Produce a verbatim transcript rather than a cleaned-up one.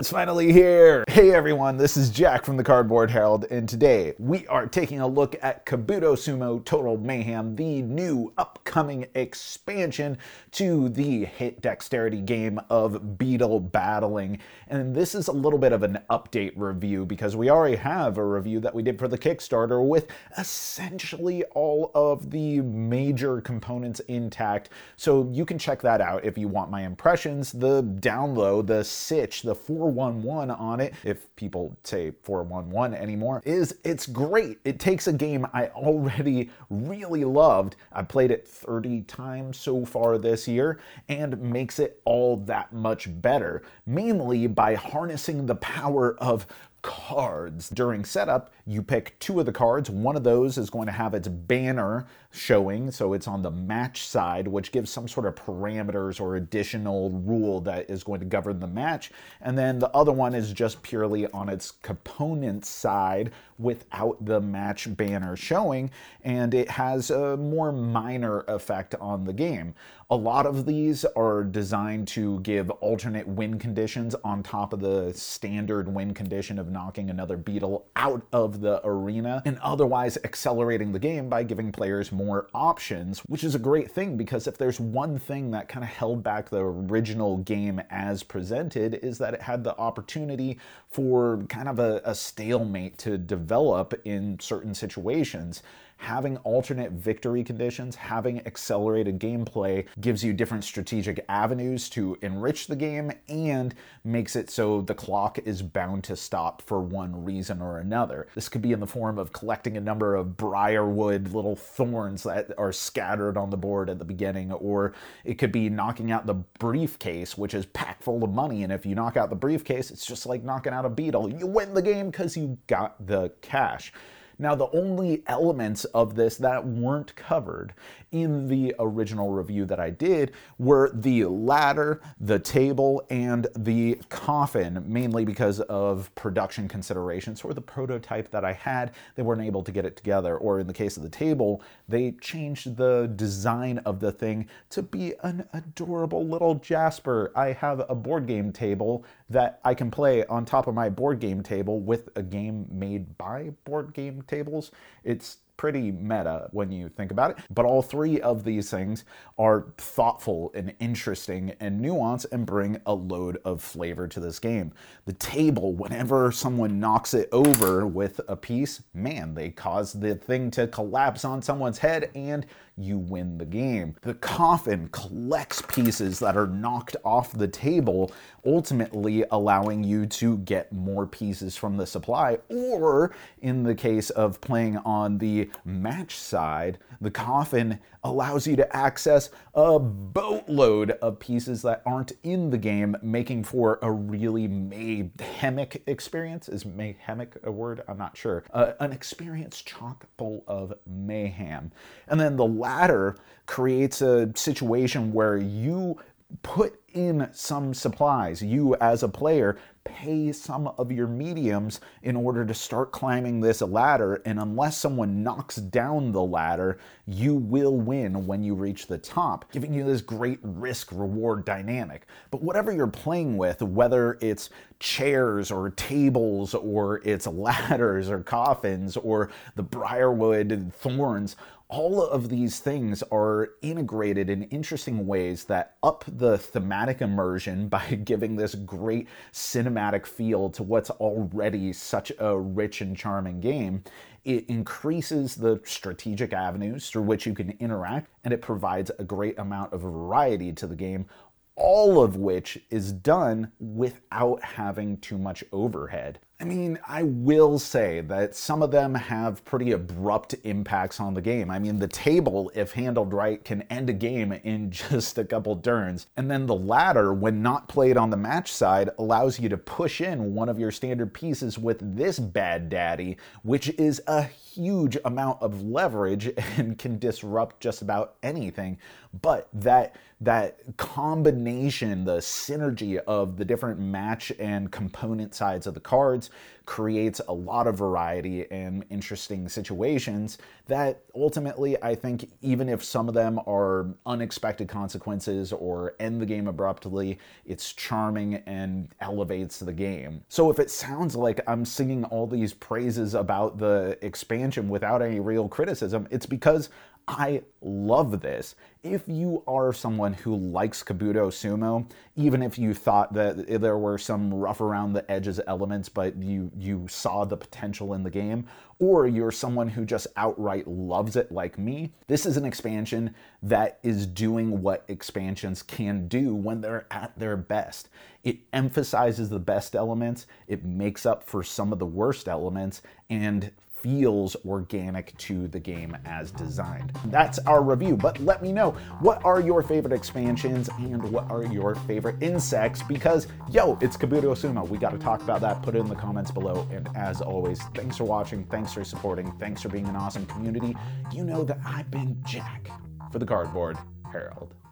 It's finally here! Hey everyone, this is Jack from the Cardboard Herald, and today we are taking a look at Kabuto Sumo Total Mayhem, the new upcoming expansion to the hit dexterity game of Beetle Battling. And this is a little bit of an update review because we already have a review that we did for the Kickstarter with essentially all of the major components intact. So you can check that out if you want my impressions, the down low, the sitch, the four one one on it, if people say four one one anymore, is it's great. It takes a game I already really loved, I played it thirty times so far this year, and makes it all that much better, mainly by harnessing the power of cards. During setup, you pick two of the cards. One of those is going to have its banner showing, so it's on the match side, which gives some sort of parameters or additional rule that is going to govern the match. And then the other one is just purely on its component side without the match banner showing, and it has a more minor effect on the game. A lot of these are designed to give alternate win conditions on top of the standard win condition of knocking another beetle out of the arena, and otherwise accelerating the game by giving players more options, which is a great thing because if there's one thing that kind of held back the original game as presented is that it had the opportunity for kind of a, a stalemate to develop in certain situations. Having alternate victory conditions, having accelerated gameplay gives you different strategic avenues to enrich the game and makes it so the clock is bound to stop for one reason or another. This could be in the form of collecting a number of briarwood little thorns that are scattered on the board at the beginning, or it could be knocking out the briefcase, which is packed full of money, and if you knock out the briefcase, it's just like knocking out a beetle. You win the game because you got the cash. Now, the only elements of this that weren't covered in the original review that I did were the ladder, the table, and the coffin, mainly because of production considerations for the prototype that I had. They weren't able to get it together, or in the case of the table, they changed the design of the thing to be an adorable little Jasper. I have a board game table that I can play on top of my board game table with a game made by board game tables. It's pretty meta when you think about it, but all three of these things are thoughtful and interesting and nuanced and bring a load of flavor to this game. The table, whenever someone knocks it over with a piece, man, they cause the thing to collapse on someone's head and you win the game. The coffin collects pieces that are knocked off the table, ultimately allowing you to get more pieces from the supply, or in the case of playing on the match side, the coffin allows you to access a boatload of pieces that aren't in the game, making for a really mayhemic experience. Is mayhemic a word? I'm not sure. Uh, an experience chock full of mayhem. And then the ladder creates a situation where you put in some supplies. You, as a player, pay some of your mediums in order to start climbing this ladder, and unless someone knocks down the ladder, you will win when you reach the top, giving you this great risk-reward dynamic. But whatever you're playing with, whether it's chairs or tables or it's ladders or coffins or the briarwood and thorns, all of these things are integrated in interesting ways that up the thematic immersion by giving this great cinematic feel to what's already such a rich and charming game. It increases the strategic avenues through which you can interact, and it provides a great amount of variety to the game, all of which is done without having too much overhead. I mean, I will say that some of them have pretty abrupt impacts on the game. I mean, the table, if handled right, can end a game in just a couple turns. And then the ladder, when not played on the match side, allows you to push in one of your standard pieces with this bad daddy, which is a huge amount of leverage and can disrupt just about anything. But that, that combination, the synergy of the different match and component sides of the cards, balance creates a lot of variety and interesting situations that ultimately, I think, even if some of them are unexpected consequences or end the game abruptly, it's charming and elevates the game. So if it sounds like I'm singing all these praises about the expansion without any real criticism, it's because I love this. If you are someone who likes Kabuto Sumo, even if you thought that there were some rough around the edges elements, but you, you saw the potential in the game, or you're someone who just outright loves it like me, this is an expansion that is doing what expansions can do when they're at their best. It emphasizes the best elements, it makes up for some of the worst elements, and feels organic to the game as designed. That's our review, but let me know, what are your favorite expansions and what are your favorite insects? Because, yo, it's Kabuto Sumo. We gotta talk about that. Put it in the comments below. And as always, thanks for watching, thanks for supporting, thanks for being an awesome community. You know that I've been Jack for the Cardboard Herald.